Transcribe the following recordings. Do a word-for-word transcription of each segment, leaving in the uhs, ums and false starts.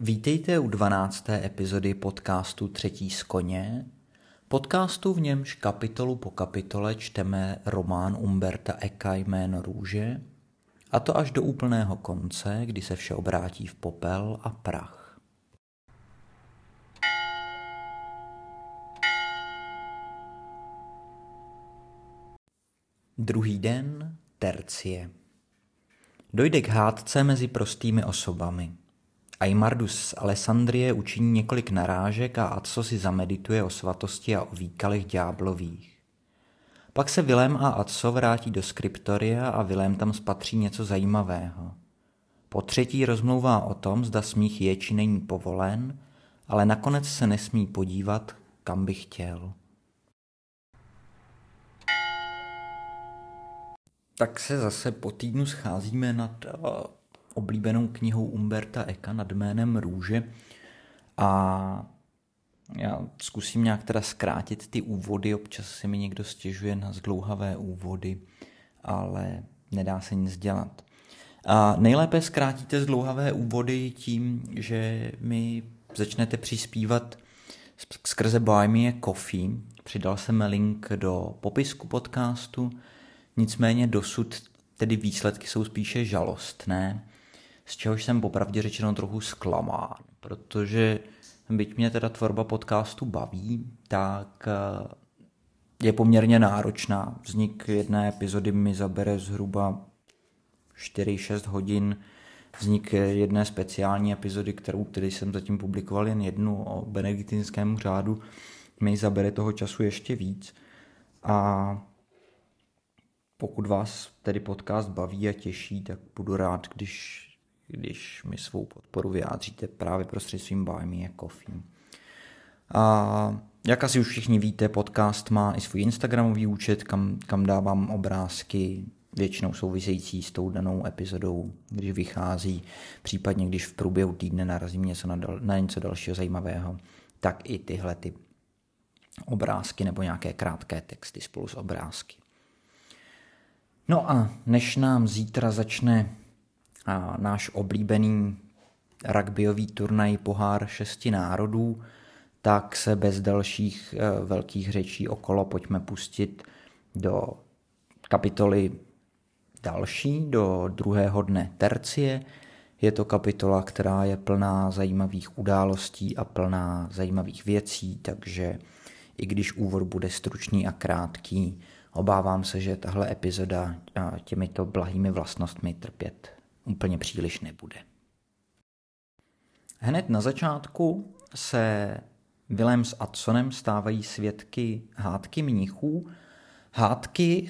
Vítejte u dvanácté epizody podcastu Třetí z koně, podcastu, v němž kapitolu po kapitole čteme román Umberta Eka Jméno růže, a to až do úplného konce, kdy se vše obrátí v popel a prach. Druhý den, tercie. Dojde k hádce mezi prostými osobami. Aymardus z Alessandrie učiní několik narážek a Adso si zamedituje o svatosti a o výkalech ďáblových. Pak se Vilém a Adso vrátí do skriptoria a Vilém tam spatří něco zajímavého. Po třetí rozmlouvá o tom, zda smích je či není povolen, ale nakonec se nesmí podívat, kam by chtěl. Tak se zase po týdnu scházíme nad oblíbenou knihou Umberta Eka nad jménem Růže a já zkusím nějak teda zkrátit ty úvody, občas se mi někdo stěžuje na zdlouhavé úvody, ale nedá se nic dělat. A nejlépe zkrátíte zdlouhavé úvody tím, že mi začnete přispívat skrze Buy Me a Coffee. Přidal jsem link do popisku podcastu, nicméně dosud tedy výsledky jsou spíše žalostné, z čehož jsem popravdě řečeno trochu zklamán, protože byť mě teda tvorba podcastu baví, tak je poměrně náročná. Vznik jedné epizody mi zabere zhruba čtyři až šest hodin. Vznik jedné speciální epizody, kterou tedy jsem zatím publikoval jen jednu o benediktinském řádu, mi zabere toho času ještě víc. A pokud vás tedy podcast baví a těší, tak budu rád, když když mi svou podporu vyjádříte právě prostřednictvím Buy Me a Coffee. A jak asi už všichni víte, podcast má i svůj instagramový účet, kam, kam dávám obrázky, většinou související s tou danou epizodou, když vychází, případně když v průběhu týdne narazím něco na, dal, na něco dalšího zajímavého, tak i tyhle ty obrázky nebo nějaké krátké texty spolu s obrázky. No a než nám zítra začne a náš oblíbený rugbyový turnaj Pohár šesti národů, tak se bez dalších velkých řečí okolo pojďme pustit do kapitoly další, do druhého dne tercie. Je to kapitola, která je plná zajímavých událostí a plná zajímavých věcí, takže i když úvod bude stručný a krátký, obávám se, že tahle epizoda těmito blahými vlastnostmi trpět úplně příliš nebude. Hned na začátku se Vilém s Adsonem stávají svědky hádky mnichů. Hádky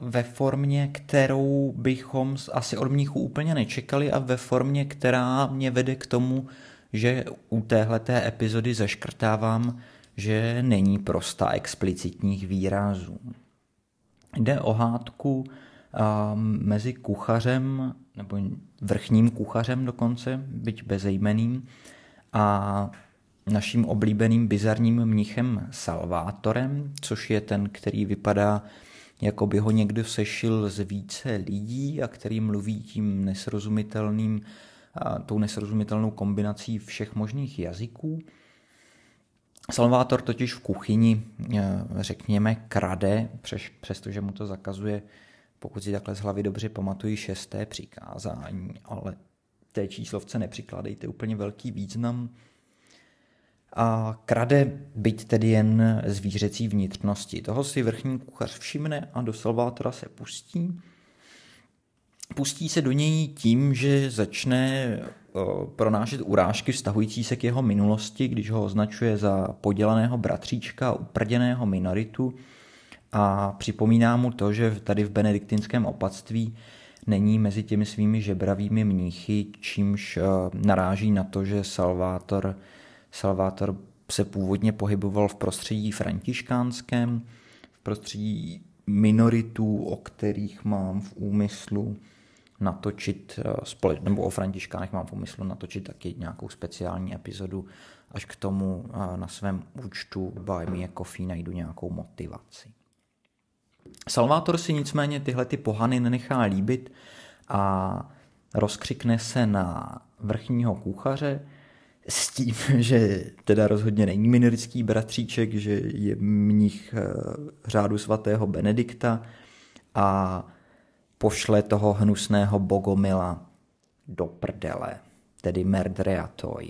ve formě, kterou bychom asi od mnichů úplně nečekali a ve formě, která mě vede k tomu, že u téhleté epizody zaškrtávám, že není prosta explicitních výrazů. Jde o hádku mezi kuchařem, nebo vrchním kuchařem dokonce, byť bezejmenným, a naším oblíbeným bizarním mnichem Salvátorem, což je ten, který vypadá, jako by ho někdo sešil z více lidí a který mluví tím nesrozumitelným, tou nesrozumitelnou kombinací všech možných jazyků. Salvátor totiž v kuchyni, řekněme, krade, přestože mu to zakazuje, pokud si takhle z hlavy dobře pamatuji, šesté přikázání, ale té číslovce nepřikládejte úplně velký význam. A krade, byť tedy jen zvířecí vnitřnosti. Toho si vrchní kuchař všimne a do Salvátora se pustí. Pustí se do něj tím, že začne pronášet urážky vztahující se k jeho minulosti, když ho označuje za podělaného bratříčka, uprděného minoritu, a připomíná mu to, že tady v benediktinském opatství není mezi těmi svými žebravými mnichy, čímž naráží na to, že Salvátor, Salvátor se původně pohyboval v prostředí františkánském, v prostředí minoritů, o kterých mám v úmyslu natočit, nebo o Františkánech mám v úmyslu natočit taky nějakou speciální epizodu, až k tomu na svém účtu Buy Me a Coffee najdu nějakou motivaci. Salvátor si nicméně tyhle ty pohany nenechá líbit a rozkřikne se na vrchního kuchaře s tím, že teda rozhodně není minorický bratříček, že je mnich řádu svatého Benedikta, a pošle toho hnusného Bogomila do prdele, tedy merdreatoj.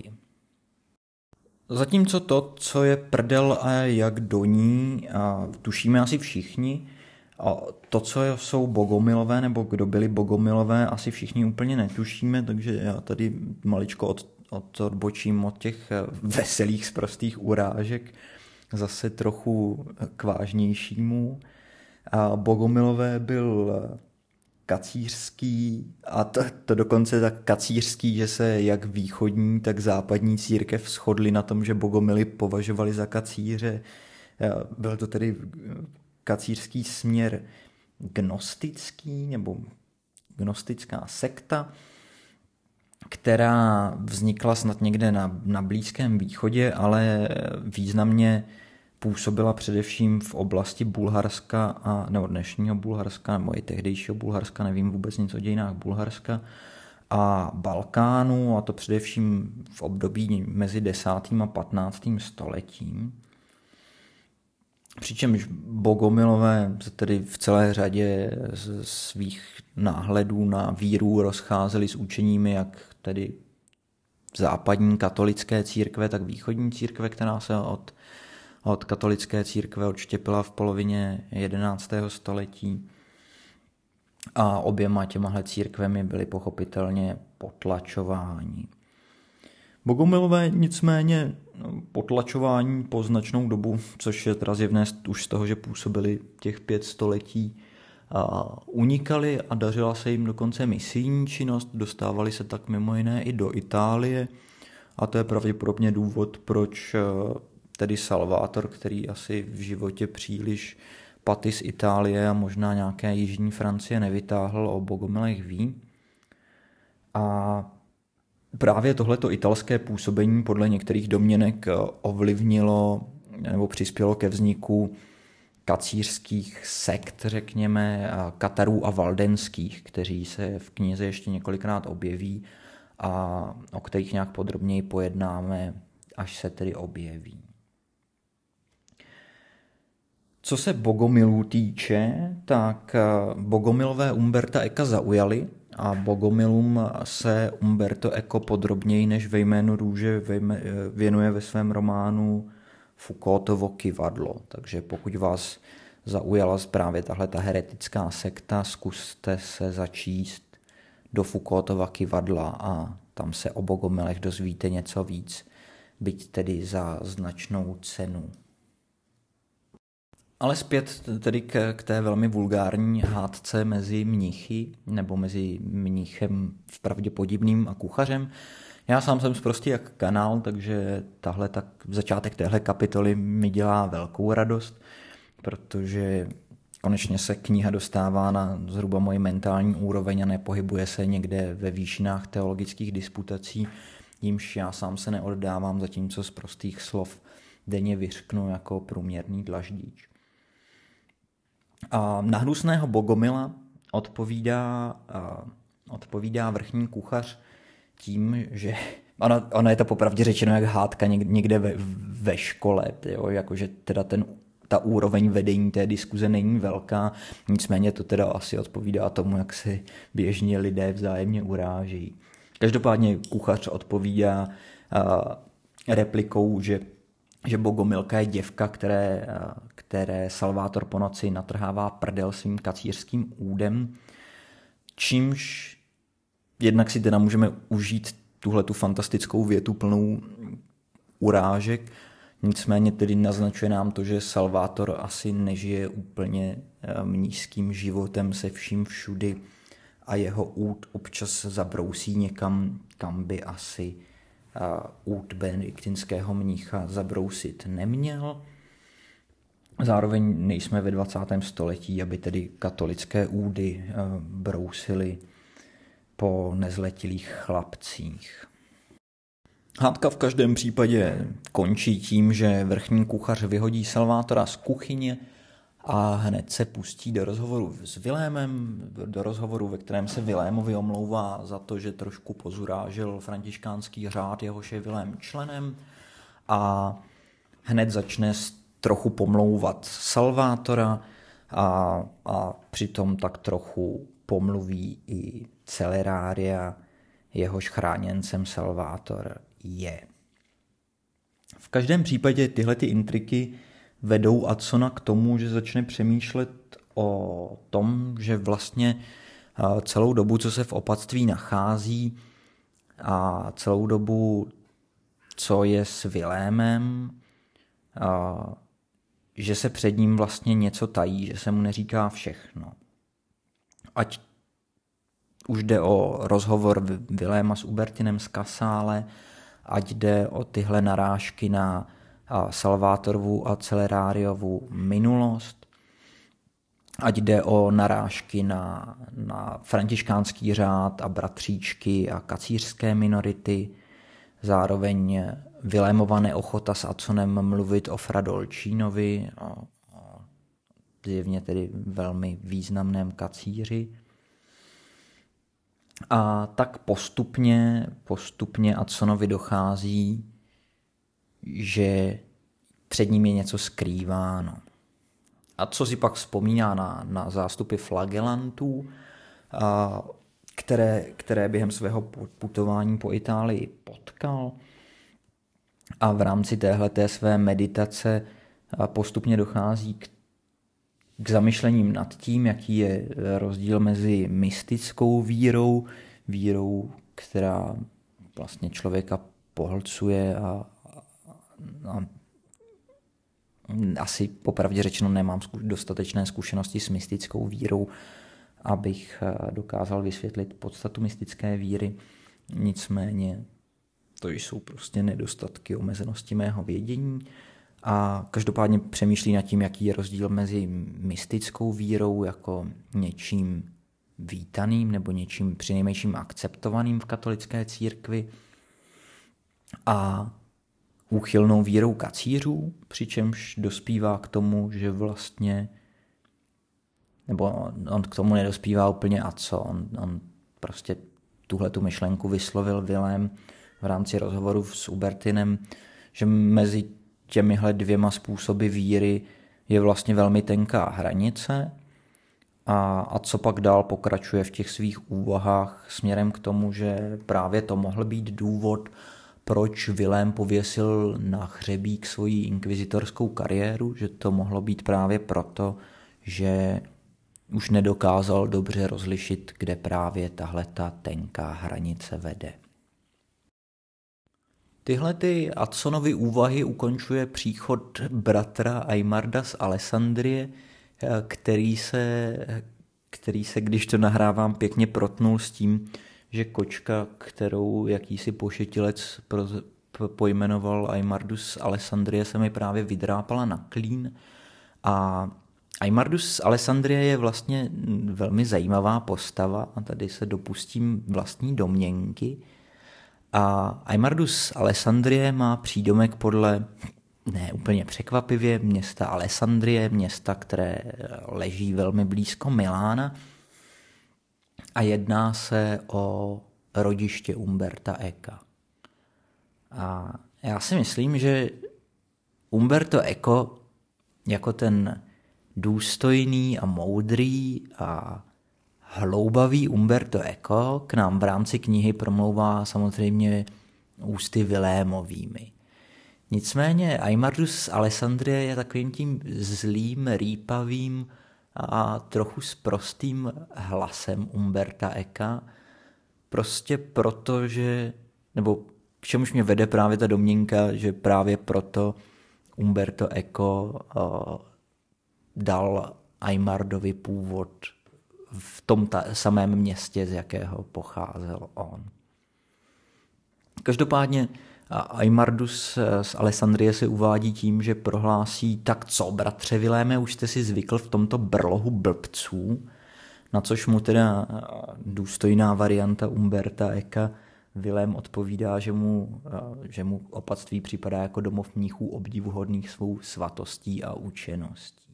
Zatímco to, co je prdel a jak do ní, a tušíme asi všichni, a to, co jsou Bogomilové, nebo kdo byli Bogomilové, asi všichni úplně netušíme, takže já tady maličko od, od, odbočím od těch veselých sprostých urážek zase trochu k vážnějšímu. A Bogomilové byl kacířský, a to, to dokonce tak kacířský, že se jak východní, tak západní církev shodli na tom, že Bogomily považovali za kacíře. Byl to tedy kacířský směr gnostický, nebo gnostická sekta, která vznikla snad někde na, na Blízkém východě, ale významně působila především v oblasti Bulharska, a, nebo dnešního Bulharska, nebo i tehdejšího Bulharska, nevím vůbec nic o dějinách Bulharska, a Balkánu, a to především v období mezi desátým a patnáctým stoletím. Přičemž Bogomilové se tedy v celé řadě svých náhledů na víru rozcházeli s učeními jak tedy západní katolické církve, tak východní církve, která se od od katolické církve odštěpila v polovině jedenáctého století, a oběma těmahle církvemi byly pochopitelně potlačováni. Bogomilové nicméně potlačování po značnou dobu, což je teda zjevné už z toho, že působili těch pět století, a unikali a dařila se jim dokonce misijní činnost, dostávali se tak mimo jiné i do Itálie, a to je pravděpodobně důvod, proč tedy Salvátor, který asi v životě příliš paty z Itálie a možná nějaké jižní Francie nevytáhl, o Bogomilech ví. A právě tohleto italské působení podle některých domněnek ovlivnilo nebo přispělo ke vzniku kacířských sekt, řekněme, Katarů a Valdenských, kteří se v knize ještě několikrát objeví a o kterých nějak podrobněji pojednáme, až se tedy objeví. Co se Bogomilů týče, tak Bogomilové Umberta Eka zaujali a Bogomilům se Umberto Eco podrobněji než ve Jménu růže věnuje ve svém románu Foucaultovo kyvadlo. Takže pokud vás zaujala právě tahle ta heretická sekta, zkuste se začíst do Foucaultova kyvadla a tam se o Bogomilech dozvíte něco víc, byť tedy za značnou cenu. Ale zpět tedy k, k té velmi vulgární hádce mezi mnichy, nebo mezi mnichem pravděpodobným a kuchařem. Já sám jsem zprostý jak kanál, takže tahle, tak začátek téhle kapitoly mi dělá velkou radost, protože konečně se kniha dostává na zhruba moji mentální úroveň a nepohybuje se někde ve výšinách teologických disputací, jímž já sám se neoddávám, zatímco z prostých slov denně vyřknu jako průměrný dlaždíč. A na hnusného Bogomila odpovídá, odpovídá vrchní kuchař tím, že ona, ona je to popravdě řečeno jak hádka někde ve, ve škole, jo? Jakože teda ten, ta úroveň vedení té diskuze není velká, nicméně to teda asi odpovídá tomu, jak se běžně lidé vzájemně urážejí. Každopádně kuchař odpovídá replikou, že že Bogomilka je děvka, které, které Salvátor po noci natrhává prdel svým kacířským údem, čímž jednak si teda můžeme užít tuhletu fantastickou větu plnou urážek, nicméně tedy naznačuje nám to, že Salvátor asi nežije úplně mnížským životem se vším všudy a jeho út občas zabrousí někam, kam by asi út benediktinského mnicha zabrousit neměl. Zároveň nejsme ve dvacátém století, aby tedy katolické údy brousily po nezletilých chlapcích. Hádka v každém případě končí tím, že vrchní kuchař vyhodí Salvátora z kuchyně a hned se pustí do rozhovoru s Vilémem, do rozhovoru, ve kterém se Vilémovi omlouvá za to, že trošku pozurážil františkánský řád, jehož je Vilém členem, a hned začne trochu pomlouvat Salvátora a, a přitom tak trochu pomluví i Celeraria, jehož chráněncem Salvátor je. V každém případě tyhle ty intriky vedou Adsona k tomu, že začne přemýšlet o tom, že vlastně celou dobu, co se v opatství nachází a celou dobu, co je s Vilémem, že se před ním vlastně něco tají, že se mu neříká všechno. Ať už jde o rozhovor Viléma s Ubertinem z Kasále, ať jde o tyhle narážky na Salvátorvu a Celerariovu minulost, ať jde o narážky na, na františkánský řád a bratříčky a kacířské minority, zároveň Vilémova neochota s Adsonem mluvit o Fradolčínovi, o, o zjevně tedy velmi významném kacíři. A tak postupně, postupně Adsonovi dochází, že před ním je něco skrýváno. Adso si pak vzpomíná na, na zástupy flagelantů, a, které, které během svého putování po Itálii potkal, a v rámci téhleté své meditace postupně dochází k, k zamyšlením nad tím, jaký je rozdíl mezi mystickou vírou, vírou, která vlastně člověka pohlcuje a, a asi popravdě řečeno nemám zku, dostatečné zkušenosti s mystickou vírou, abych dokázal vysvětlit podstatu mystické víry. Nicméně to jsou prostě nedostatky, omezenosti mého vědění, a každopádně přemýšlí nad tím, jaký je rozdíl mezi mystickou vírou jako něčím vítaným nebo něčím přinejmenším akceptovaným v katolické církvi a úchylnou vírou kacířů, přičemž dospívá k tomu, že vlastně, nebo on, on k tomu nedospívá úplně a co, on, on prostě tuhletu myšlenku vyslovil Vilém v rámci rozhovoru s Ubertinem, že mezi těmihle dvěma způsoby víry je vlastně velmi tenká hranice, a, a co pak dál pokračuje v těch svých úvahách směrem k tomu, že právě to mohl být důvod, proč Vilém pověsil na hřebík svoji inkvizitorskou kariéru, že to mohlo být právě proto, že už nedokázal dobře rozlišit, kde právě tahleta tenká hranice vede. Tyhle ty Adsonovy úvahy ukončuje příchod bratra Aymarda z Alessandrie, který se, který se, když to nahrávám, pěkně protnul s tím, že kočka, kterou jakýsi pošetilec pojmenoval Aymardus z Alessandrie, se mi právě vydrápala na klín. A Aymardus z Alessandrie je vlastně velmi zajímavá postava, a tady se dopustím vlastní domněnky. A Aymardus z Alessandrie má přídomek podle, ne úplně překvapivě, města Alessandrie, města, které leží velmi blízko Milána, a jedná se o rodiště Umberta Eka. A já si myslím, že Umberto Eco jako ten důstojný a moudrý a hloubavý Umberto Eco k nám v rámci knihy promlouvá samozřejmě ústy Vilémovými. Nicméně Aymardus z Alessandrie je takovým tím zlým, rýpavým a trochu sprostým hlasem Umberta Eca, prostě proto, že, nebo k čemuž mě vede právě ta domněnka, že právě proto Umberto Eco uh, dal Aymardovi původ v tom ta- samém městě, z jakého pocházel on. Každopádně A Aymardus z Alessandrie se uvádí tím, že prohlásí: tak co, bratře Viléme, už jste si zvykl v tomto brlohu blbců? Na což mu teda důstojná varianta Umberta Eka Vilém odpovídá, že mu, že mu opatství připadá jako domov mnichů obdivuhodných svou svatostí a učeností.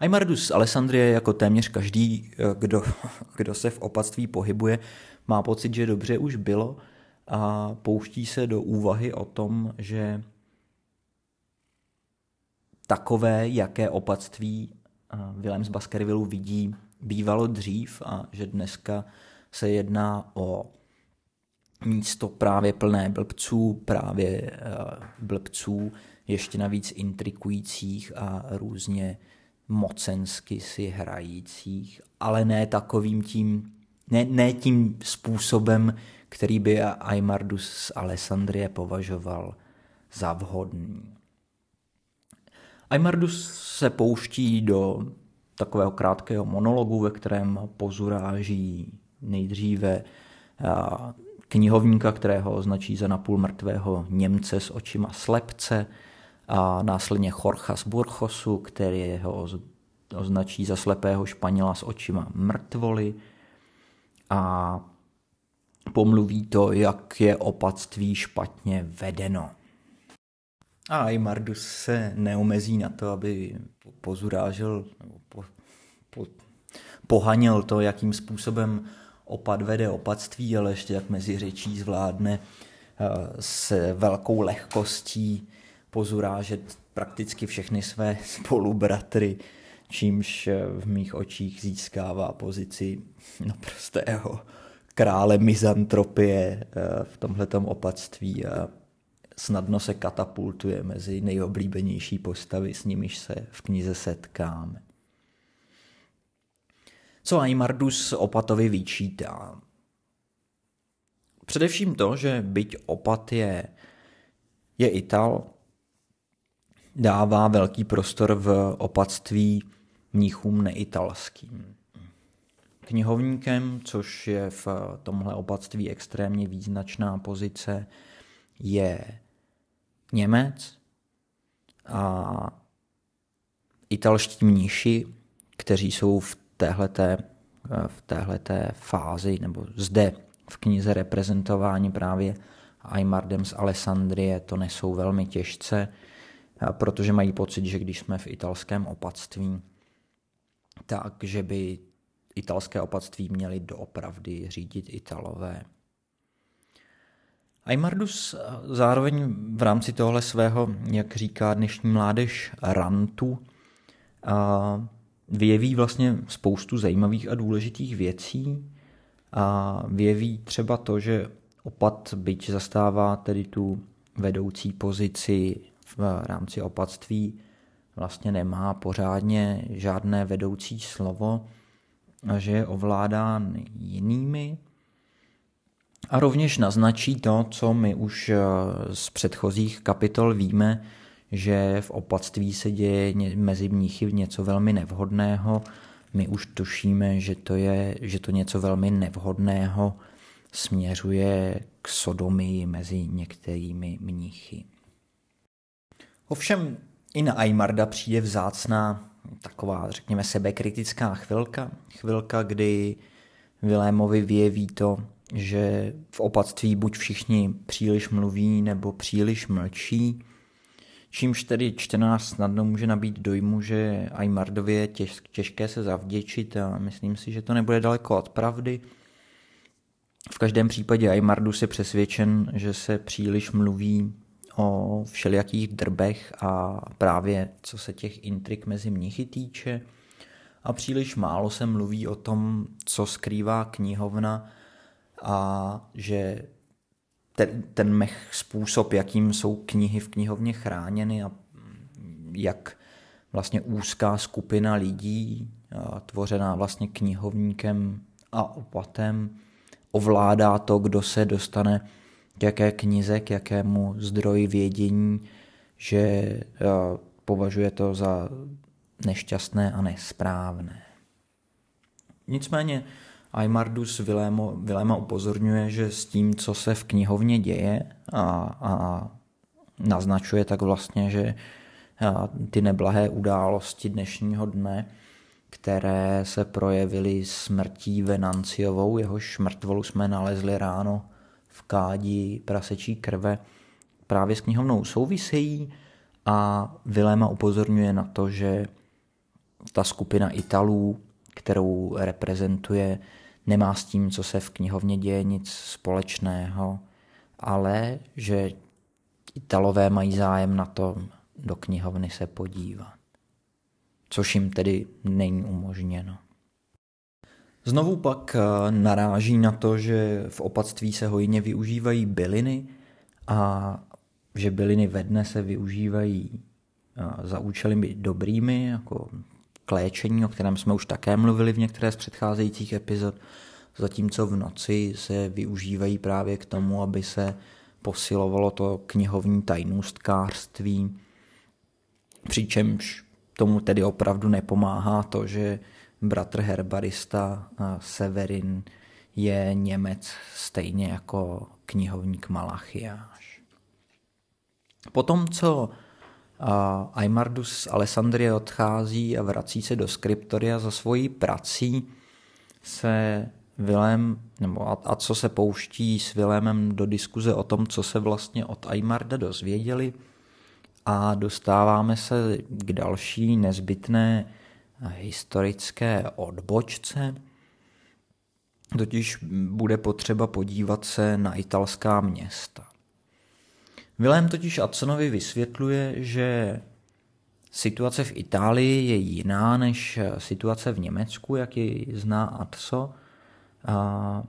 Aymardus z Alessandrie jako téměř každý, kdo, kdo se v opatství pohybuje, má pocit, že dobře už bylo, a pouští se do úvahy o tom, že takové, jaké opatství Vilém z Baskervillu vidí, bývalo dřív a že dneska se jedná o místo právě plné blbců, právě blbců, ještě navíc intrikujících a různě mocensky si hrajících, ale ne takovým tím, ne, ne tím způsobem, který by Aymardus z Alessandrie považoval za vhodný. Aymardus se pouští do takového krátkého monologu, ve kterém pozuráží nejdříve knihovníka, kterého označí za napůl mrtvého Němce s očima slepce, a následně Jorge z Burgosu, který ho označí za slepého Španěla s očima mrtvoly, a pomluví to, jak je opatství špatně vedeno. A Aymardus se neomezí na to, aby pozurážel, nebo po, po, pohanil to, jakým způsobem opat vede opatství, ale ještě jak mezi řečí zvládne s velkou lehkostí pozurážet prakticky všechny své spolubratry, čímž v mých očích získává pozici naprostého krále mizantropie v tomhletom opatství a snadno se katapultuje mezi nejoblíbenější postavy, s nimiž se v knize setkáme. Co Aymardus opatovi vyčítá? Především to, že byť opat je, je Ital, dává velký prostor v opatství mnichům neitalským. Knihovníkem, což je v tomhle opatství extrémně význačná pozice, je Němec a italští mniši, kteří jsou v téhleté, v téhleté fázi, nebo zde v knize reprezentováni právě Aymardem z Alessandrie, to nesou velmi těžce, protože mají pocit, že když jsme v italském opatství, takže by italské opatství měli doopravdy řídit Italové. Aymardus zároveň v rámci tohle svého, jak říká dnešní mládež, rantu, vyjeví vlastně spoustu zajímavých a důležitých věcí. A vyjeví třeba to, že opat, byť zastává tedy tu vedoucí pozici v rámci opatství, vlastně nemá pořádně žádné vedoucí slovo, a že je ovládán jinými. A rovněž naznačí to, co my už z předchozích kapitol víme, že v opatství se děje mezi mnichy něco velmi nevhodného. My už tušíme, že to, je, že to něco velmi nevhodného směřuje k sodomii mezi některými mnichy. Ovšem i na Aymarda přijde vzácná taková, řekněme, sebekritická chvilka. Chvilka, kdy Vilémovi vyjeví to, že v opatství buď všichni příliš mluví, nebo příliš mlčí, čímž tedy čtenář snadno může nabít dojmu, že Aymardovi je těž, těžké se zavděčit, a myslím si, že to nebude daleko od pravdy. V každém případě Aymardus je přesvědčen, že se příliš mluví o všelijakých drbech a právě co se těch intrik mezi mnichy týče, a příliš málo se mluví o tom, co skrývá knihovna, a že ten, ten mech způsob, jakým jsou knihy v knihovně chráněny a jak vlastně úzká skupina lidí, tvořená vlastně knihovníkem a opatem, ovládá to, kdo se dostane k jaké knize, k jakému zdroji vědění, že považuje to za nešťastné a nesprávné. Nicméně Aymardus Vilémo, Viléma upozorňuje, že s tím, co se v knihovně děje a, a naznačuje, tak vlastně, že ty neblahé události dnešního dne, které se projevily smrtí Venanciovou, jehož mrtvolu jsme nalezli ráno v kádi prasečí krve, právě s knihovnou souvisejí, a Viléma upozorňuje na to, že ta skupina Italů, kterou reprezentuje, nemá s tím, co se v knihovně děje, nic společného, ale že Italové mají zájem na tom do knihovny se podívat, což jim tedy není umožněno. Znovu pak naráží na to, že v opatství se hojně využívají byliny a že byliny ve dne se využívají za účely dobrými, jako kléčení, o kterém jsme už také mluvili v některé z předcházejících epizod, zatímco v noci se využívají právě k tomu, aby se posilovalo to knihovní tajnůstkářství, přičemž tomu tedy opravdu nepomáhá to, že bratr herbarista Severin je Němec stejně jako knihovník Malachiáš. Potom, co Aymardus z Alessandrie odchází a vrací se do skriptoria za svojí prací, se Vilém, nebo a, a co se pouští s Vilémem do diskuze o tom, co se vlastně od Aymarda dozvěděli, a dostáváme se k další nezbytné historické odbočce. Totiž bude potřeba podívat se na italská města. Vilém totiž Adsonovi vysvětluje, že situace v Itálii je jiná než situace v Německu, jak ji zná Adso. A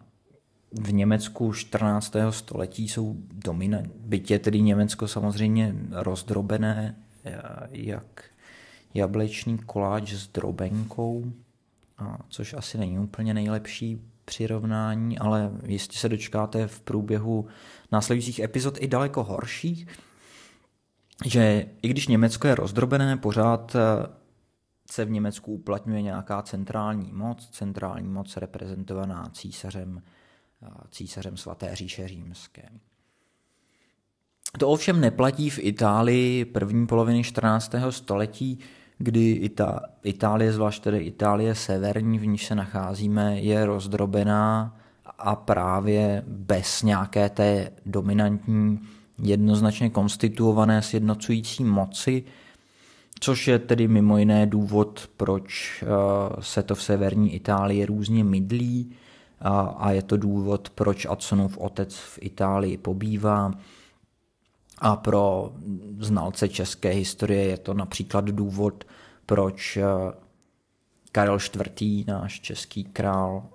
v Německu čtrnáctého století jsou dominantní, byť je tedy Německo samozřejmě rozdrobené jak jablečný koláč s drobenkou, a což asi není úplně nejlepší přirovnání, ale jistě se dočkáte v průběhu následujících epizod i daleko horších, že i když Německo je rozdrobené, pořád se v Německu uplatňuje nějaká centrální moc, centrální moc reprezentovaná císařem, císařem svaté říše římské. To ovšem neplatí v Itálii první poloviny čtrnáctého století, kdy Ita- Itálie, zvlášť tedy Itálie severní, v níž se nacházíme, je rozdrobená a právě bez nějaké té dominantní, jednoznačně konstituované sjednocující moci, což je tedy mimo jiné důvod, proč se to v severní Itálii různě mydlí, a je to důvod, proč Adsonův otec v Itálii pobývá. A pro znalce české historie je to například důvod, proč Karel čtvrtý., náš český král,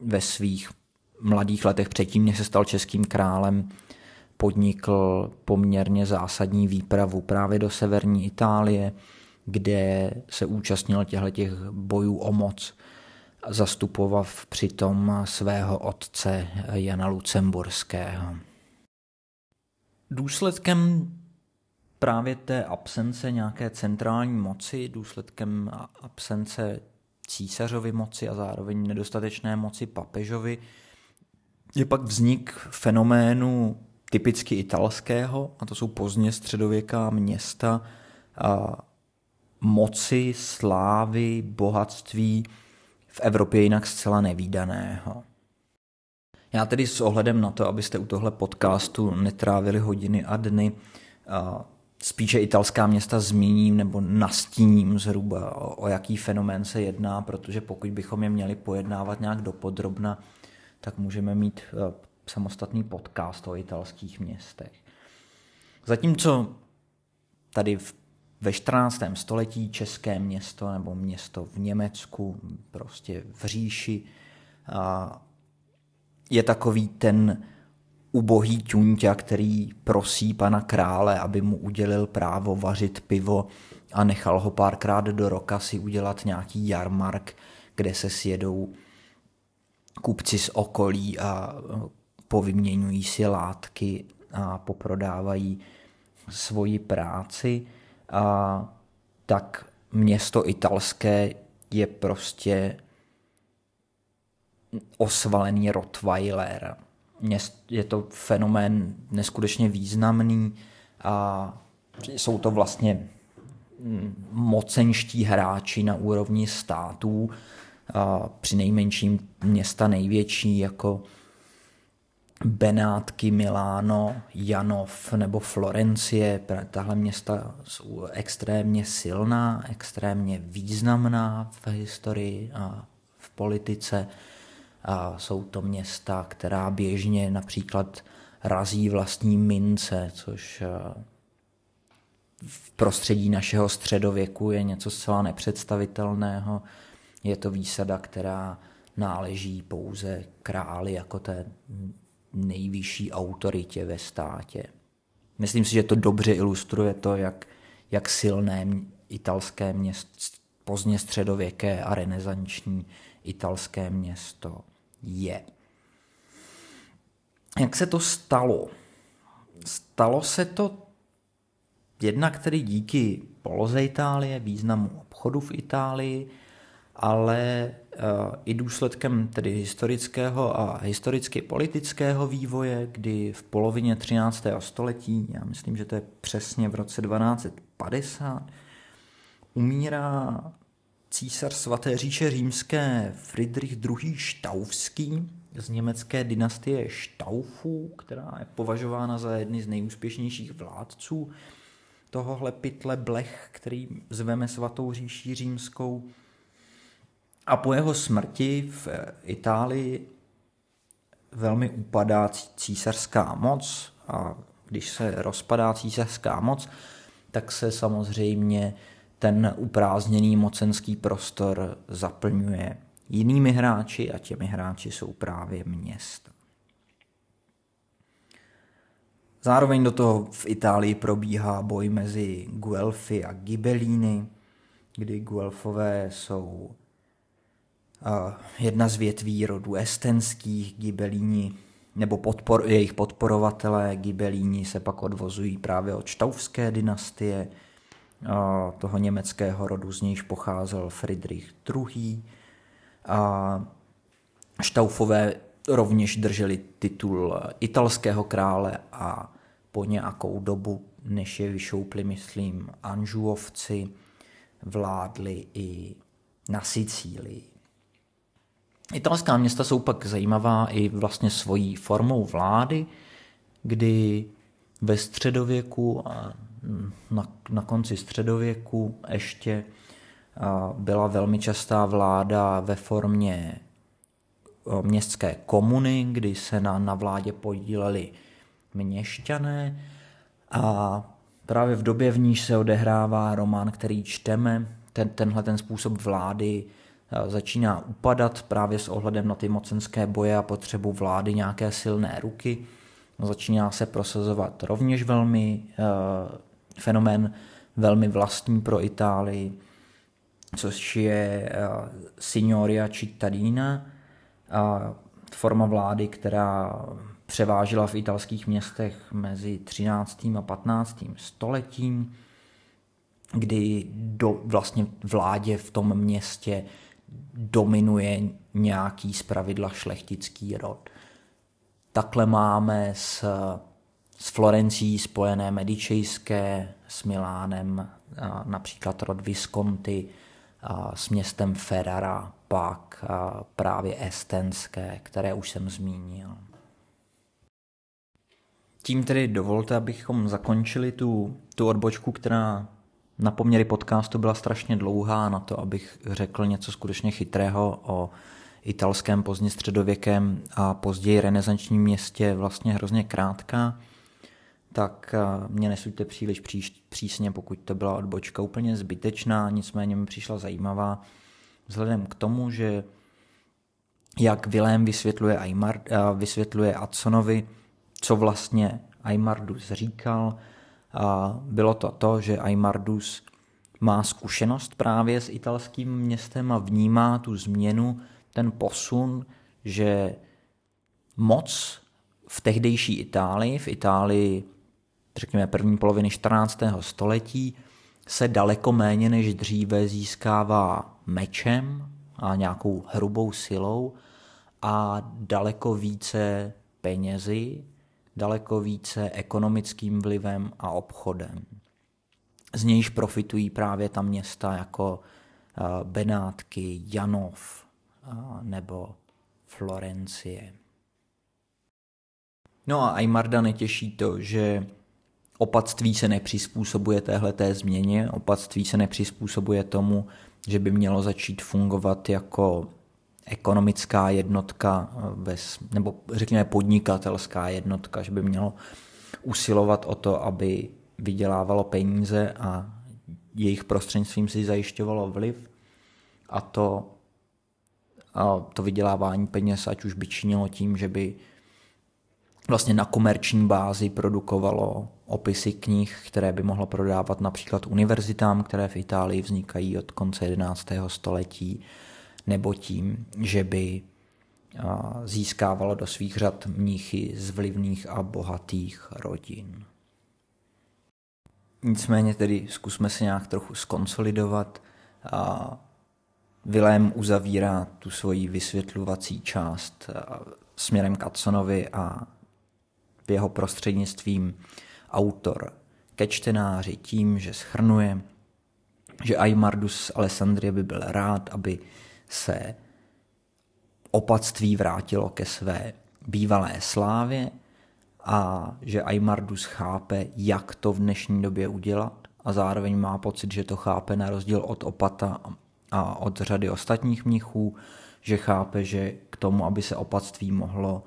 ve svých mladých letech předtím, než se stal českým králem, podnikl poměrně zásadní výpravu právě do severní Itálie, kde se účastnil těchto bojů o moc, zastupoval přitom svého otce Jana Lucemburského. Důsledkem právě té absence nějaké centrální moci, důsledkem absence císařovy moci a zároveň nedostatečné moci papežovi, je pak vznik fenoménu typicky italského, a to jsou pozdně středověká města, a moci, slávy, bohatství v Evropě jinak zcela nevídaného. Já tedy s ohledem na to, abyste u tohle podcastu netrávili hodiny a dny, spíše italská města zmíním nebo nastíním zhruba, o jaký fenomén se jedná, protože pokud bychom je měli pojednávat nějak dopodrobna, tak můžeme mít samostatný podcast o italských městech. Zatímco tady ve čtrnáctém století české město nebo město v Německu, prostě v říši, je takový ten ubohý ťunťa, který prosí pana krále, aby mu udělil právo vařit pivo, a nechal ho párkrát do roka si udělat nějaký jarmark, kde se sjedou kupci z okolí a povyměňují si látky a poprodávají svoji práci. A tak město italské je prostě osvalený rottweiler. Je to fenomén neskutečně významný a jsou to vlastně mocenští hráči na úrovni států, při nejmenším města největší jako Benátky, Miláno, Janov nebo Florencie. Tahle města jsou extrémně silná, extrémně významná v historii a v politice. A jsou to města, která běžně například razí vlastní mince, což v prostředí našeho středověku je něco zcela nepředstavitelného. Je to výsada, která náleží pouze králi jako té nejvyšší autoritě ve státě. Myslím si, že to dobře ilustruje to, jak, jak silné italské město, pozdně středověké a renesanční italské město je. Jak se to stalo? Stalo se to jednak tedy díky poloze Itálie, významu obchodu v Itálii, ale i důsledkem tedy historického a historicky politického vývoje, kdy v polovině třináctého století, já myslím, že to je přesně v roce dvanáct padesát, umírá císař svaté říše římské Fridrich druhý. Štaufský z německé dynastie Štaufů, která je považována za jedny z nejúspěšnějších vládců tohohle pytle blech, který zveme svatou říší římskou. A po jeho smrti v Itálii velmi upadá císařská moc, a když se rozpadá císařská moc, tak se samozřejmě ten uprázdněný mocenský prostor zaplňuje jinými hráči a těmi hráči jsou právě města. Zároveň do toho v Itálii probíhá boj mezi Guelfy a Gibelíny, kdy Guelfové jsou jedna z větví rodu estenských, Gibelíni, nebo podpor, jejich podporovatelé Gibelíni se pak odvozují právě od štaufské dynastie, toho německého rodu, z nějž pocházel Fridrich druhý. A Štaufové rovněž drželi titul italského krále a po nějakou dobu, než je vyšoupli, myslím, Anžuovci, vládli i na Sicílii. Italská města jsou pak zajímavá i vlastně svojí formou vlády, kdy ve středověku a na, na konci středověku ještě byla velmi častá vláda ve formě městské komuny, kdy se na, na vládě podíleli měšťané, a právě v době, v níž se odehrává román, který čteme, ten, tenhle ten způsob vlády začíná upadat právě s ohledem na ty mocenské boje a potřebu vlády nějaké silné ruky. Začíná se prosazovat rovněž velmi e, fenomén velmi vlastní pro Itálii, což je e, signoria cittadina, a forma vlády, která převážila v italských městech mezi třináctým a patnáctým stoletím, kdy do, vlastně vládě v tom městě dominuje nějaký zpravidla šlechtický rod. Takhle máme s, s Florencí spojené Medičejské, s Milánem například rod Visconti, s městem Ferrara pak právě Estenské, které už jsem zmínil. Tím tedy dovolte, abychom zakončili tu, tu odbočku, která na poměry podcastu byla strašně dlouhá, na to, abych řekl něco skutečně chytrého o italském pozdně středověkém a později renesančním městě, vlastně hrozně krátká, tak mě nesuďte příliš příš, přísně, pokud to byla odbočka úplně zbytečná, nicméně mi přišla zajímavá vzhledem k tomu, že jak Vilém vysvětluje, Aymard, vysvětluje Adsonovi, co vlastně Aymardus říkal, a bylo to to, že Aymardus má zkušenost právě s italským městem a vnímá tu změnu, ten posun, že moc v tehdejší Itálii, v Itálii, řekněme, první poloviny čtrnáctého století, se daleko méně než dříve získává mečem a nějakou hrubou silou a daleko více penězi, daleko více ekonomickým vlivem a obchodem. Z nějž profitují právě ta města jako Benátky, Janov nebo Florencie. No a Aymarda netěší to, že opatství se nepřizpůsobuje téhleté změně, opatství se nepřizpůsobuje tomu, že by mělo začít fungovat jako ekonomická jednotka, bez, nebo řekněme podnikatelská jednotka, že by mělo usilovat o to, aby vydělávalo peníze a jejich prostřednictvím si zajišťovalo vliv, a to, a to vydělávání peněz, ať už by činilo tím, že by vlastně na komerční bázi produkovalo opisy knih, které by mohlo prodávat například univerzitám, které v Itálii vznikají od konce jedenáctého století, nebo tím, že by získávalo do svých řad mnichy z vlivných a bohatých rodin. Nicméně tedy zkusme se nějak trochu skonsolidovat. Vilém uzavírá tu svoji vysvětlovací část směrem k Adsonovi a jeho prostřednictvím autor ke čtenáři tím, že shrnuje, že Aymardus z Alessandrie by byl rád, aby se opatství vrátilo ke své bývalé slávě a že Aymardus chápe, jak to v dnešní době udělat, a zároveň má pocit, že to chápe na rozdíl od opata a od řady ostatních mnichů, že chápe, že k tomu, aby se opatství mohlo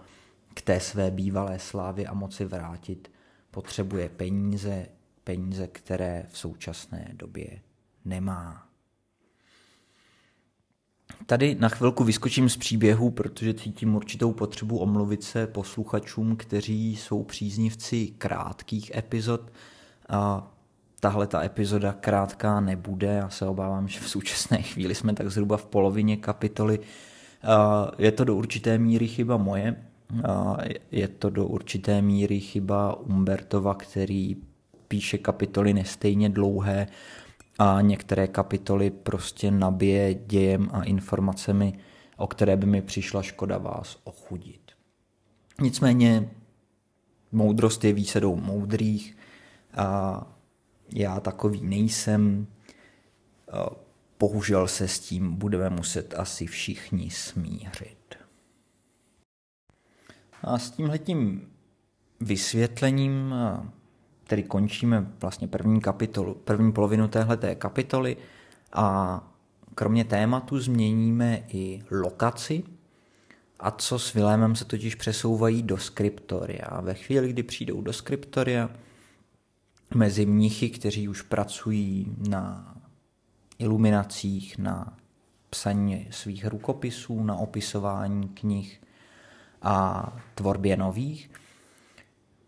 k té své bývalé slávě a moci vrátit, potřebuje peníze, peníze, které v současné době nemá. Tady na chvilku vyskočím z příběhu, protože cítím určitou potřebu omluvit se posluchačům, kteří jsou příznivci krátkých epizod. A tahle ta epizoda krátká nebude, já se obávám, že v současné chvíli jsme tak zhruba v polovině kapitoly. A je to do určité míry chyba moje, je to do určité míry chyba Umbertova, který píše kapitoly nestejně dlouhé a některé kapitoly prostě nabije dějem a informacemi, o které by mi přišla škoda vás ochudit. Nicméně moudrost je výsadou moudrých a já takový nejsem. Bohužel se s tím budeme muset asi všichni smířit. A s tímhletím vysvětlením tedy končíme vlastně první kapitolu, první polovinu téhleté kapitoly a kromě tématu změníme i lokaci. Adso s Vilémem se totiž přesouvají do skriptoria. Ve chvíli, kdy přijdou do skriptoria, mezi mnichy, kteří už pracují na iluminacích, na psaní svých rukopisů, na opisování knih a tvorbě nových,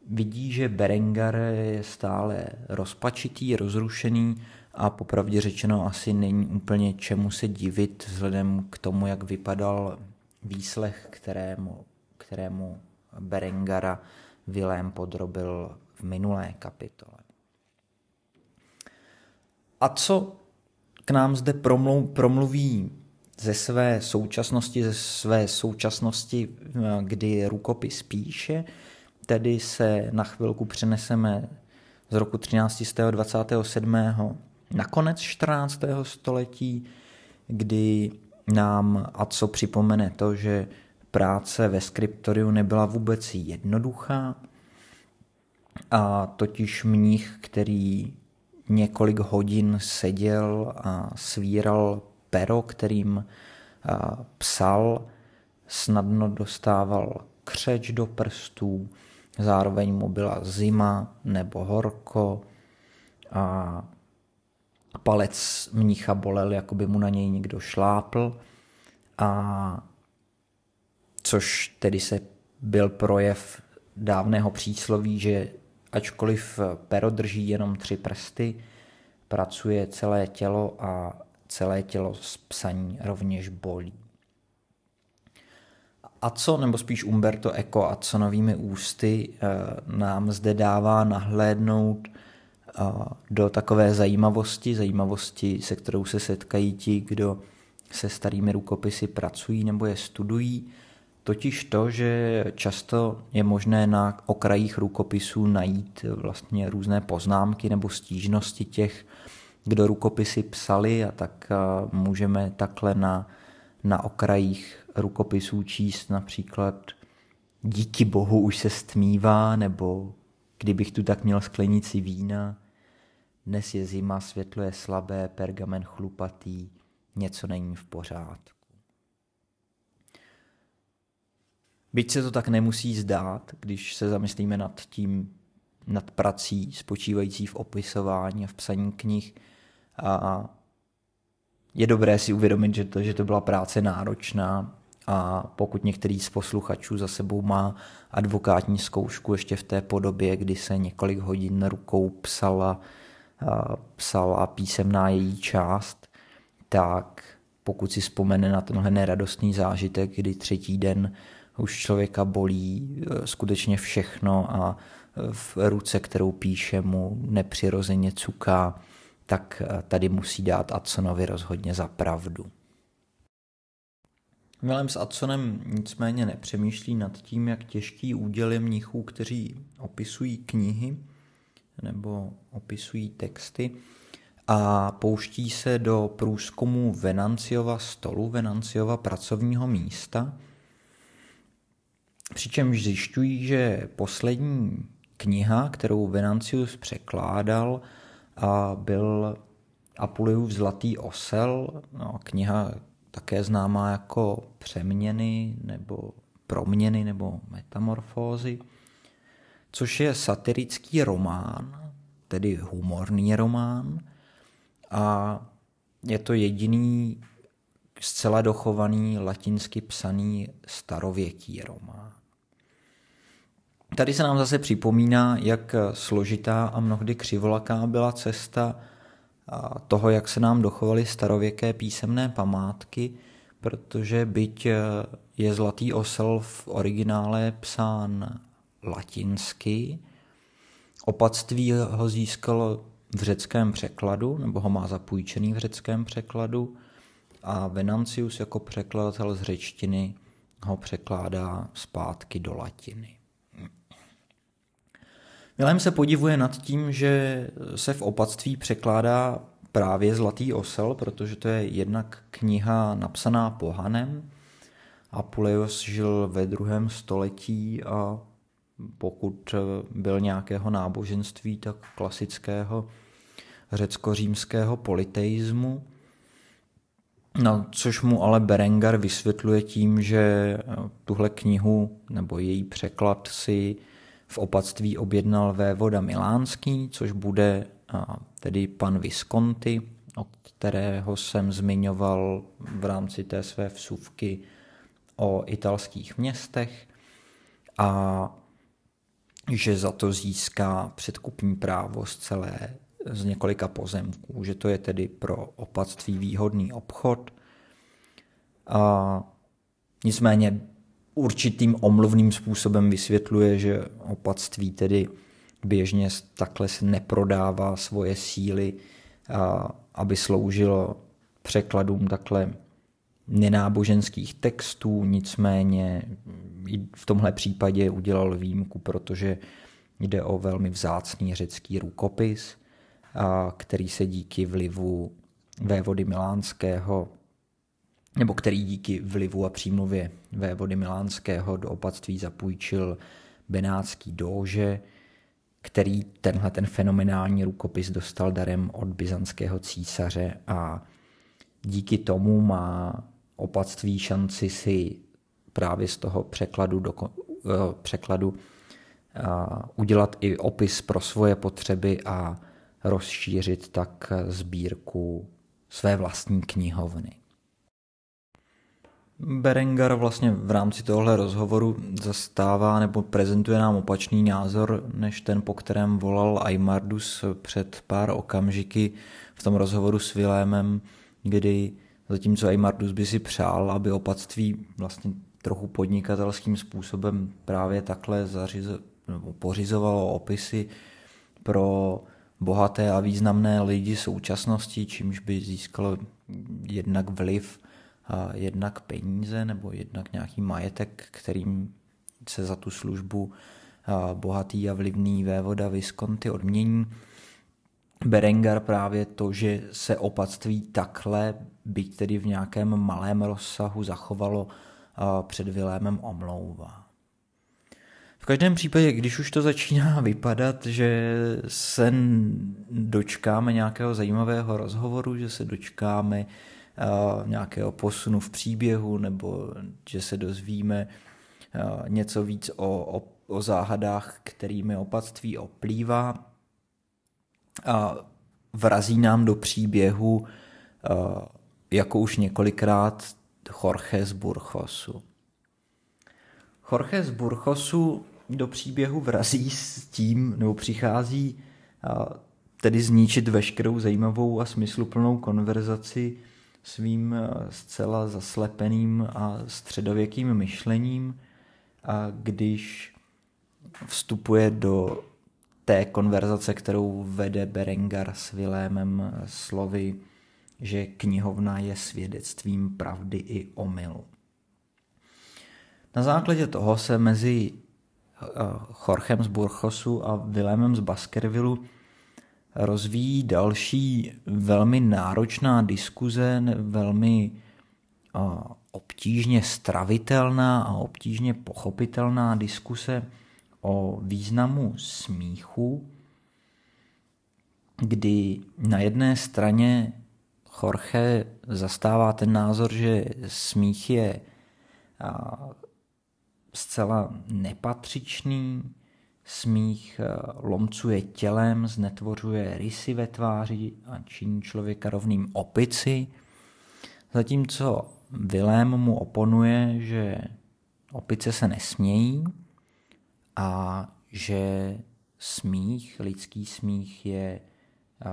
vidí, že Berengar je stále rozpačitý, rozrušený a popravdě řečeno asi není úplně čemu se divit vzhledem k tomu, jak vypadal výslech, kterému, kterému Berengara Vilém podrobil v minulé kapitole. A co k nám zde promluví ze své současnosti, ze své současnosti, kdy rukopis píše, tedy se na chvilku přeneseme z roku třináctého dvacátého sedmého na konec čtrnáctého století, kdy nám Adso připomene to, že práce ve skriptoriu nebyla vůbec jednoduchá, a totiž mnich, který několik hodin seděl a svíral pero, kterým psal, snadno dostával křeč do prstů, zároveň mu byla zima nebo horko a palec mnicha bolel, jako by mu na něj někdo šlápl, a což tedy se byl projev dávného přísloví, že ačkoliv pero drží jenom tři prsty, pracuje celé tělo a celé tělo z psaní rovněž bolí. Adso, nebo spíš Umberto Eco Adsonovými ústy, nám zde dává nahlédnout do takové zajímavosti, zajímavosti, se kterou se setkají ti, kdo se starými rukopisy pracují nebo je studují, totiž to, že často je možné na okrajích rukopisů najít vlastně různé poznámky nebo stížnosti těch, kdo rukopisy psali, a tak můžeme takhle na, na okrajích rukopisů číst například díky bohu už se stmívá, nebo kdybych tu tak měl sklenici vína, dnes je zima, světlo je slabé, pergamen chlupatý, něco není v pořádku. Byť se to tak nemusí zdát, když se zamyslíme nad tím, nad prací spočívající v opisování a v psaní knih, a je dobré si uvědomit, že to, že to byla práce náročná, a pokud některý z posluchačů za sebou má advokátní zkoušku ještě v té podobě, kdy se několik hodin rukou psala, psala písemná její část, tak pokud si vzpomene na tenhle neradostný zážitek, kdy třetí den už člověka bolí skutečně všechno a v ruce, kterou píše, mu nepřirozeně cuká, tak tady musí dát Adsonovi rozhodně za pravdu. Vilém s Adsonem nicméně nepřemýšlí nad tím, jak těžký úděl je mnichů, kteří opisují knihy nebo opisují texty, a pouští se do průzkumu Venanciova stolu, Venanciova pracovního místa, přičemž zjišťují, že poslední kniha, kterou Venancius překládal, byl Apuleiův Zlatý osel, kniha také známá jako Přeměny nebo Proměny nebo Metamorfózy, což je satirický román, tedy humorný román, a je to jediný zcela dochovaný latinsky psaný starověký román. Tady se nám zase připomíná, jak složitá a mnohdy křivolaká byla cesta toho, jak se nám dochovaly starověké písemné památky, protože byť je Zlatý osel v originále psán latinsky, opatství ho získalo v řeckém překladu, nebo ho má zapůjčený v řeckém překladu, a Venancius jako překladatel z řečtiny ho překládá zpátky do latiny. Vilém se podivuje nad tím, že se v opatství překládá právě Zlatý osel, protože to je jednak kniha napsaná pohanem. Apuleius žil ve druhém století, a pokud byl nějakého náboženství, tak klasického řecko-římského politeismu. No, což mu ale Berengar vysvětluje tím, že tuhle knihu nebo její překlad si v opatství objednal vévoda Milánský, což bude a, tedy pan Visconti, o kterého jsem zmiňoval v rámci té své vsuvky o italských městech, a že za to získá předkupní právo z celé z několika pozemků, že to je tedy pro opatství výhodný obchod. A nicméně určitým omluvným způsobem vysvětluje, že opatství tedy běžně takhle neprodává svoje síly, a aby sloužilo překladům takhle nenáboženských textů, nicméně i v tomhle případě udělal výjimku, protože jde o velmi vzácný řecký rukopis, a který se díky vlivu vévody Milánského, nebo který díky vlivu a přímluvě vévody Milánského do opatství zapůjčil Benátský Dóže, který tenhle ten fenomenální rukopis dostal darem od byzantského císaře, a díky tomu má opatství šanci si právě z toho překladu, do, překladu udělat i opis pro svoje potřeby a rozšířit tak sbírku své vlastní knihovny. Berengar vlastně v rámci tohohle rozhovoru zastává nebo prezentuje nám opačný názor, než ten, po kterém volal Aymardus před pár okamžiky v tom rozhovoru s Vilémem, kdy zatímco Aymardus by si přál, aby opatství vlastně trochu podnikatelským způsobem právě takhle zařizo, nebo pořizovalo opisy pro bohaté a významné lidi současnosti, čímž by získalo jednak vliv jednak peníze nebo jednak nějaký majetek, kterým se za tu službu bohatý a vlivný vévoda Visconti odmění. Berengar právě to, že se opatství takhle, byť tedy v nějakém malém rozsahu, zachovalo, před Vilémem omlouvá. V každém případě, když už to začíná vypadat, že se dočkáme nějakého zajímavého rozhovoru, že se dočkáme nějakého posunu v příběhu nebo že se dozvíme něco víc o, o, o záhadách, kterými opatství oplývá, a vrazí nám do příběhu, jako už několikrát, Jorge z Burgosu. Jorge z Burgosu do příběhu vrazí s tím, nebo přichází tedy zničit veškerou zajímavou a smysluplnou konverzaci svým zcela zaslepeným a středověkým myšlením, a když vstupuje do té konverzace, kterou vede Berengar s Vilémem slovy, že knihovna je svědectvím pravdy i omylu. Na základě toho se mezi Jorgem z Burgosu a Vilémem z Baskervillu rozvíjí další velmi náročná diskuze, velmi obtížně stravitelná a obtížně pochopitelná diskuse o významu smíchu, kdy na jedné straně Jorge zastává ten názor, že smích je zcela nepatřičný, smích lomcuje tělem, znetvořuje rysy ve tváři a činí člověka rovným opici, zatímco Vilém mu oponuje, že opice se nesmějí a že smích, lidský smích je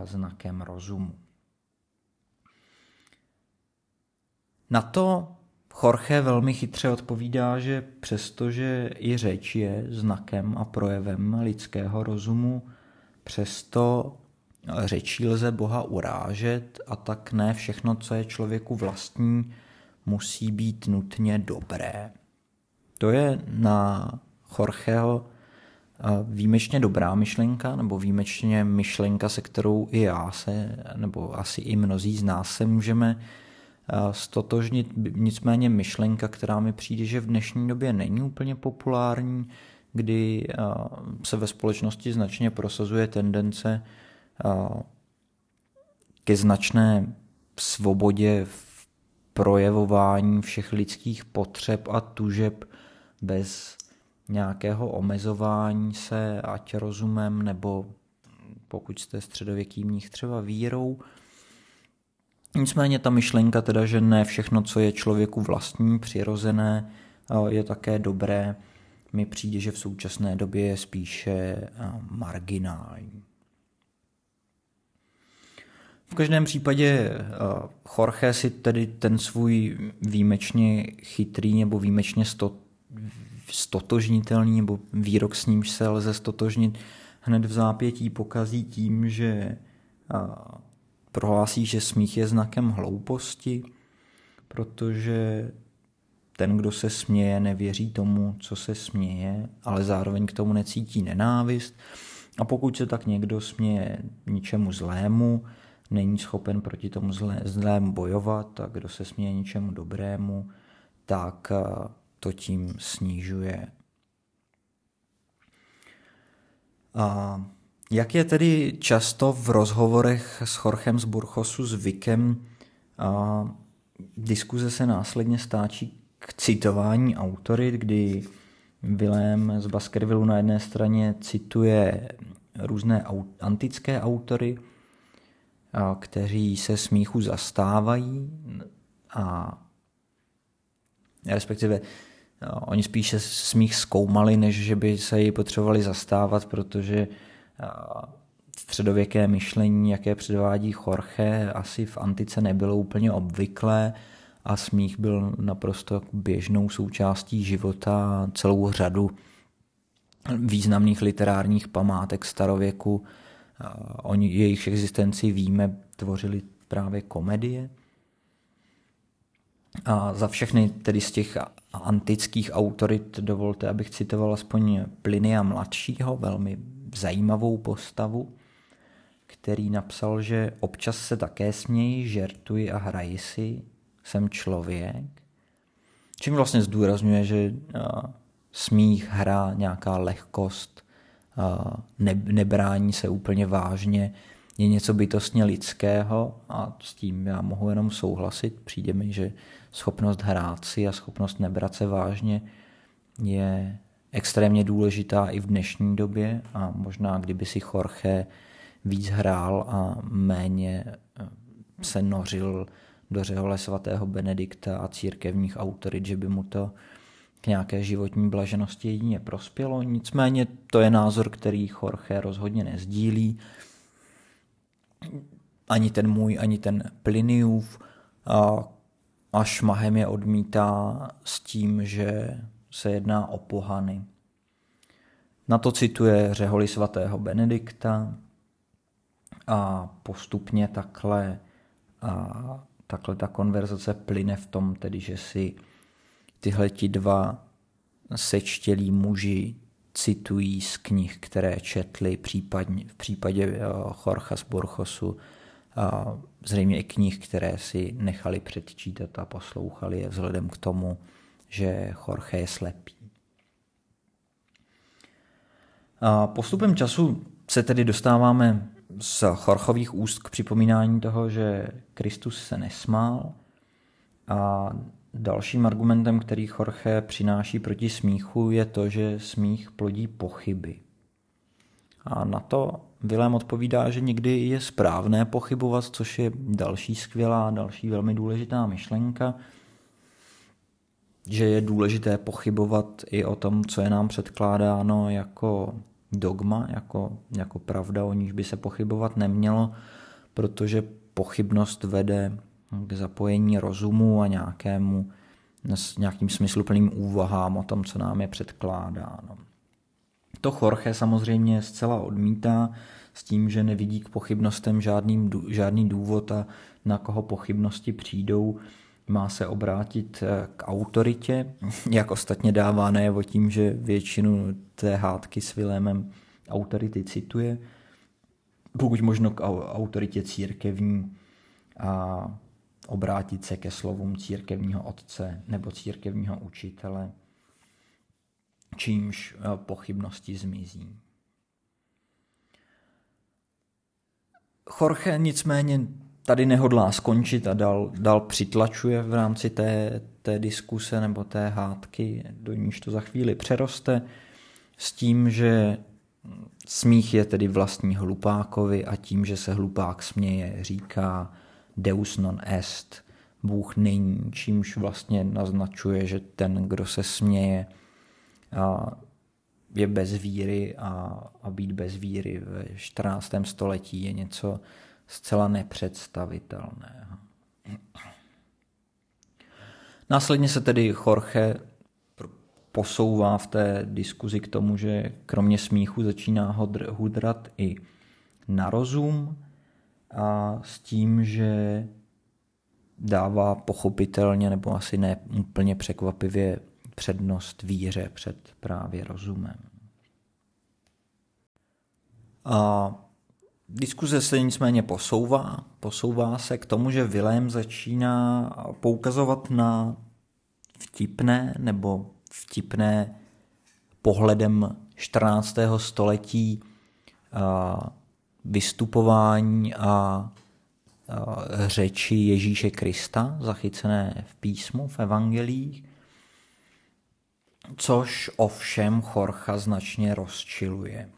znakem rozumu. Na to Jorge velmi chytře odpovídá, že přestože i řeč je znakem a projevem lidského rozumu, přesto řečí lze Boha urážet a tak ne všechno, co je člověku vlastní, musí být nutně dobré. To je na Jorgeho výjimečně dobrá myšlenka, nebo výjimečně myšlenka, se kterou i já se, nebo asi i mnozí z nás se můžeme stotožnit, nicméně myšlenka, která mi přijde, že v dnešní době není úplně populární, kdy se ve společnosti značně prosazuje tendence ke značné svobodě v projevování všech lidských potřeb a tužeb bez nějakého omezování se, ať rozumem, nebo pokud jste středověký mnich, třeba vírou. Nicméně ta myšlenka teda, že ne všechno, co je člověku vlastní, přirozené, je také dobré, mi přijde, že v současné době je spíše marginální. V každém případě Jorge si tedy ten svůj výjimečně chytrý nebo výjimečně sto, stotožnitelný nebo výrok, s nímž se lze stotožnit, hned v zápětí pokazí tím, že prohlásí, že smích je znakem hlouposti, protože ten, kdo se směje, nevěří tomu, co se směje, ale zároveň k tomu necítí nenávist. A pokud se tak někdo směje ničemu zlému, není schopen proti tomu zlé, zlému bojovat, a kdo se směje ničemu dobrému, tak to tím snižuje. A jak je tedy často v rozhovorech s Jorgem z Burgosu zvykem, a diskuze se následně stáčí k citování autorit, kdy Vilém z Baskervillu na jedné straně cituje různé antické autory, a kteří se smíchu zastávají, a respektive a oni spíše smích zkoumali, než že by se jej potřebovali zastávat, protože středověké myšlení, jaké předvádí Jorge, asi v antice nebylo úplně obvyklé a smích byl naprosto běžnou součástí života. Celou řadu významných literárních památek starověku, o jejich existenci víme, tvořily právě komedie. A za všechny tedy z těch antických autorit dovolte, abych citoval aspoň Plinia mladšího, velmi zajímavou postavu, který napsal, že občas se také směji, žertuji a hraji si, jsem člověk. Čím vlastně zdůrazňuje, že smích, hra, nějaká lehkost, nebrání se úplně vážně, je něco bytostně lidského a s tím já mohu jenom souhlasit. Přijde mi, že schopnost hrát si a schopnost nebrat se vážně je extrémně důležitá i v dnešní době a možná kdyby si Jorge víc hrál a méně se nořil do řehole svatého Benedikta a církevních autorit, že by mu to k nějaké životní blaženosti jedině prospělo. Nicméně to je názor, který Jorge rozhodně nezdílí. Ani ten můj, ani ten Pliniův. A šmahem je odmítá s tím, že se jedná o pohany. Na to cituje řeholi svatého Benedikta a postupně takhle, a takhle ta konverzace plyne v tom, tedy, že si tyhleti dva sečtělí muži citují z knih, které četli, případně, v případě Jorge z Burgosu, zřejmě i knih, které si nechali předčítat a poslouchali je vzhledem k tomu, že Jorge je slepý. A postupem času se tedy dostáváme z Jorchových úst k připomínání toho, že Kristus se nesmál, a dalším argumentem, který Jorge přináší proti smíchu, je to, že smích plodí pochyby. A na to Vilém odpovídá, že někdy je správné pochybovat, což je další skvělá, další velmi důležitá myšlenka, že je důležité pochybovat i o tom, co je nám předkládáno jako dogma, jako, jako pravda, o níž by se pochybovat nemělo, protože pochybnost vede k zapojení rozumu a nějakému, nějakým smysluplným úvahám o tom, co nám je předkládáno. To Jorge samozřejmě zcela odmítá s tím, že nevidí k pochybnostem žádný, žádný důvod a na koho pochybnosti přijdou, má se obrátit k autoritě, jak ostatně dává najevo tím, že většinu té hádky s Vilémem autority cituje, pokud možno k autoritě církevní a obrátit se ke slovům církevního otce nebo církevního učitele, čímž pochybnosti zmizí. Jorge nicméně tady nehodlá skončit a dál, dál přitlačuje v rámci té, té diskuse nebo té hádky, do níž to za chvíli přeroste, s tím, že smích je tedy vlastní hlupákovi a tím, že se hlupák směje, říká Deus non est, Bůh není, čímž vlastně naznačuje, že ten, kdo se směje, je bez víry a, a být bez víry ve čtrnáctém století je něco zcela nepředstavitelného. Následně se tedy Jorge posouvá v té diskuzi k tomu, že kromě smíchu začíná hudrat i na rozum, a s tím, že dává pochopitelně, nebo asi ne úplně překvapivě, přednost víře před právě rozumem. A diskuze se nicméně posouvá. Posouvá se k tomu, že Vilém začíná poukazovat na vtipné nebo vtipné pohledem čtrnáctého století a vystupování a řeči Ježíše Krista, zachycené v písmu, v evangelích, což ovšem Jorge značně rozčiluje.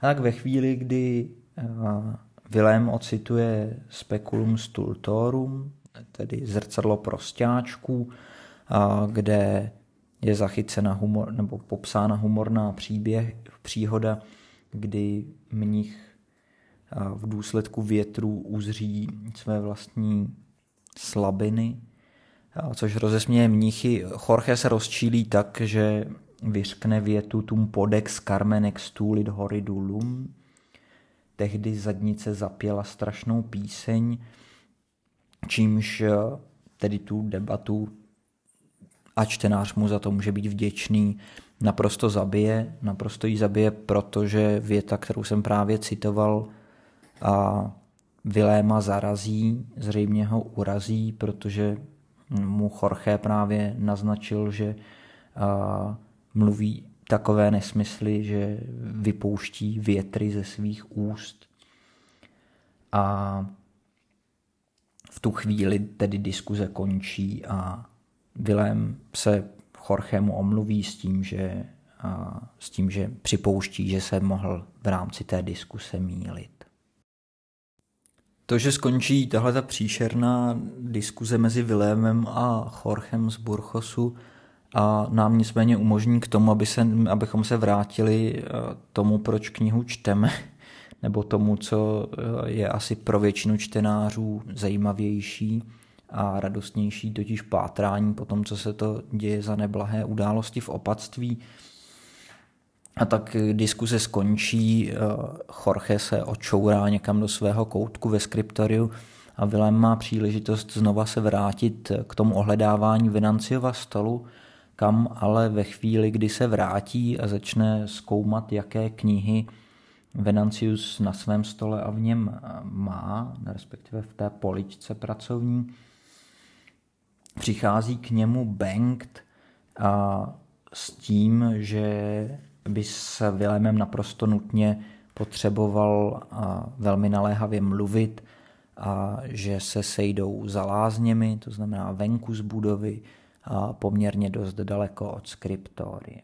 A tak ve chvíli, kdy Vilém ocituje Speculum Stultorum, tedy zrcadlo prosťáčků, kde je zachycena humor, nebo popsána humorná příběh, příhoda, kdy mnich v důsledku větru uzří své vlastní slabiny, což rozesměje mnichy. Jorge se rozčílí tak, že vyřkne větu tum podex carmen extulit horridulum. Tehdy zadnice zapěla strašnou píseň, čímž tedy tu debatu, a čtenář mu za to může být vděčný, naprosto zabije, naprosto ji zabije, protože věta, kterou jsem právě citoval, a Viléma zarazí, zřejmě ho urazí, protože mu Jorge právě naznačil, že a, mluví takové nesmysly, že vypouští větry ze svých úst. A v tu chvíli tedy diskuze končí a Vilém se Jorgemu omluví s tím, že, a, s tím, že připouští, že se mohl v rámci té diskuse mýlit. To, že skončí tahle ta příšerná diskuze mezi Vilémem a Jorgem z Burgosu, a nám nicméně umožní k tomu, aby se, abychom se vrátili tomu, proč knihu čteme, nebo tomu, co je asi pro většinu čtenářů zajímavější a radostnější, totiž pátrání po tom, co se to děje za neblahé události v opatství. A tak diskuze skončí, Jorge se očourá někam do svého koutku ve skriptoriu a Vilém má příležitost znova se vrátit k tomu ohledávání Venanciova stolu, kam ale ve chvíli, kdy se vrátí a začne zkoumat, jaké knihy Venancius na svém stole a v něm má, respektive v té poličce pracovní, přichází k němu Bengt a s tím, že by s Vilémem naprosto nutně potřeboval a velmi naléhavě mluvit a že se sejdou za lázněmi, to znamená venku z budovy, a poměrně dost daleko od skriptoria.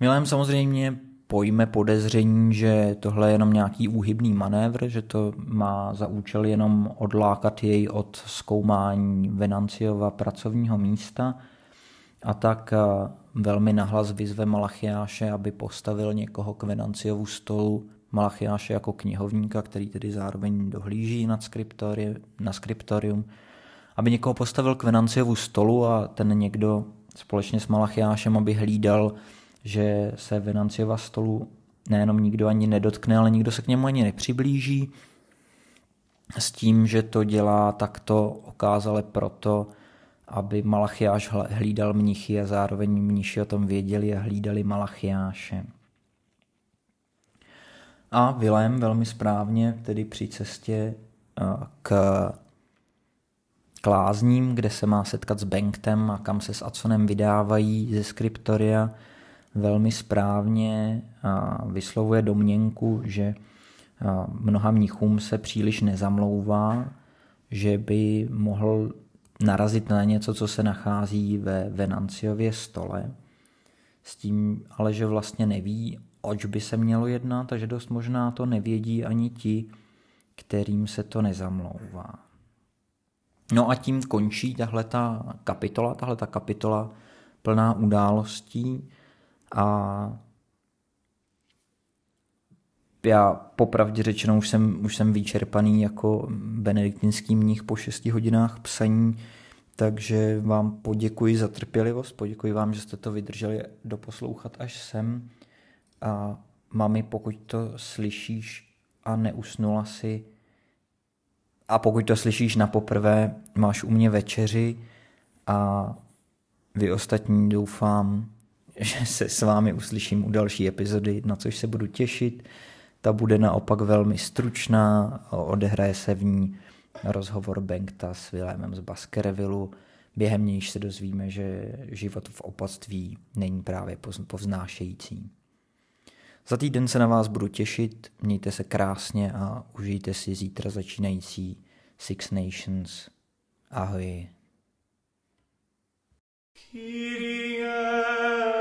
Vilém samozřejmě pojme podezření, že tohle je jenom nějaký úhybný manévr, že to má za účel jenom odlákat jej od zkoumání Venanciova pracovního místa, a tak velmi nahlas vyzve Malachiáše, aby postavil někoho k Venanciovu stolu, Malachiáše jako knihovníka, který tedy zároveň dohlíží nad skriptori, na skriptorium, aby někoho postavil k Venanciovu stolu a ten někdo společně s Malachiášem, aby hlídal, že se Venanciova stolu nejenom nikdo ani nedotkne, ale nikdo se k němu ani nepřiblíží, s tím, že to dělá takto okázale proto, aby Malachiáš hlídal mnichy a zároveň mniši o tom věděli a hlídali Malachiáše. A Vilém velmi správně tedy při cestě k klázním, kde se má setkat s Bengtem a kam se s Adsonem vydávají ze skriptoria, velmi správně vyslovuje domněnku, že mnoha mnichům se příliš nezamlouvá, že by mohl narazit na něco, co se nachází ve Venanciově stole, s tím ale, že vlastně neví, oč by se mělo jednat, takže dost možná to nevědí ani ti, kterým se to nezamlouvá. No a tím končí tahleta kapitola, tahleta kapitola plná událostí a já popravdě řečeno už jsem, už jsem vyčerpaný jako benediktinský mnich po šesti hodinách psaní, takže vám poděkuji za trpělivost, poděkuji vám, že jste to vydrželi doposlouchat až sem. A mami, pokud to slyšíš a neusnula si, a pokud to slyšíš na poprvé, máš u mě večeři a vy ostatní doufám, že se s vámi uslyším u další epizody, na což se budu těšit. Ta bude naopak velmi stručná a odehraje se v ní rozhovor Bengta s Vilémem z Baskervillu. Během nějž se dozvíme, že život v opatství není právě povznášející. Za týden se na vás budu těšit, mějte se krásně a užijte si zítra začínající Six Nations. Ahoj. Kyrie.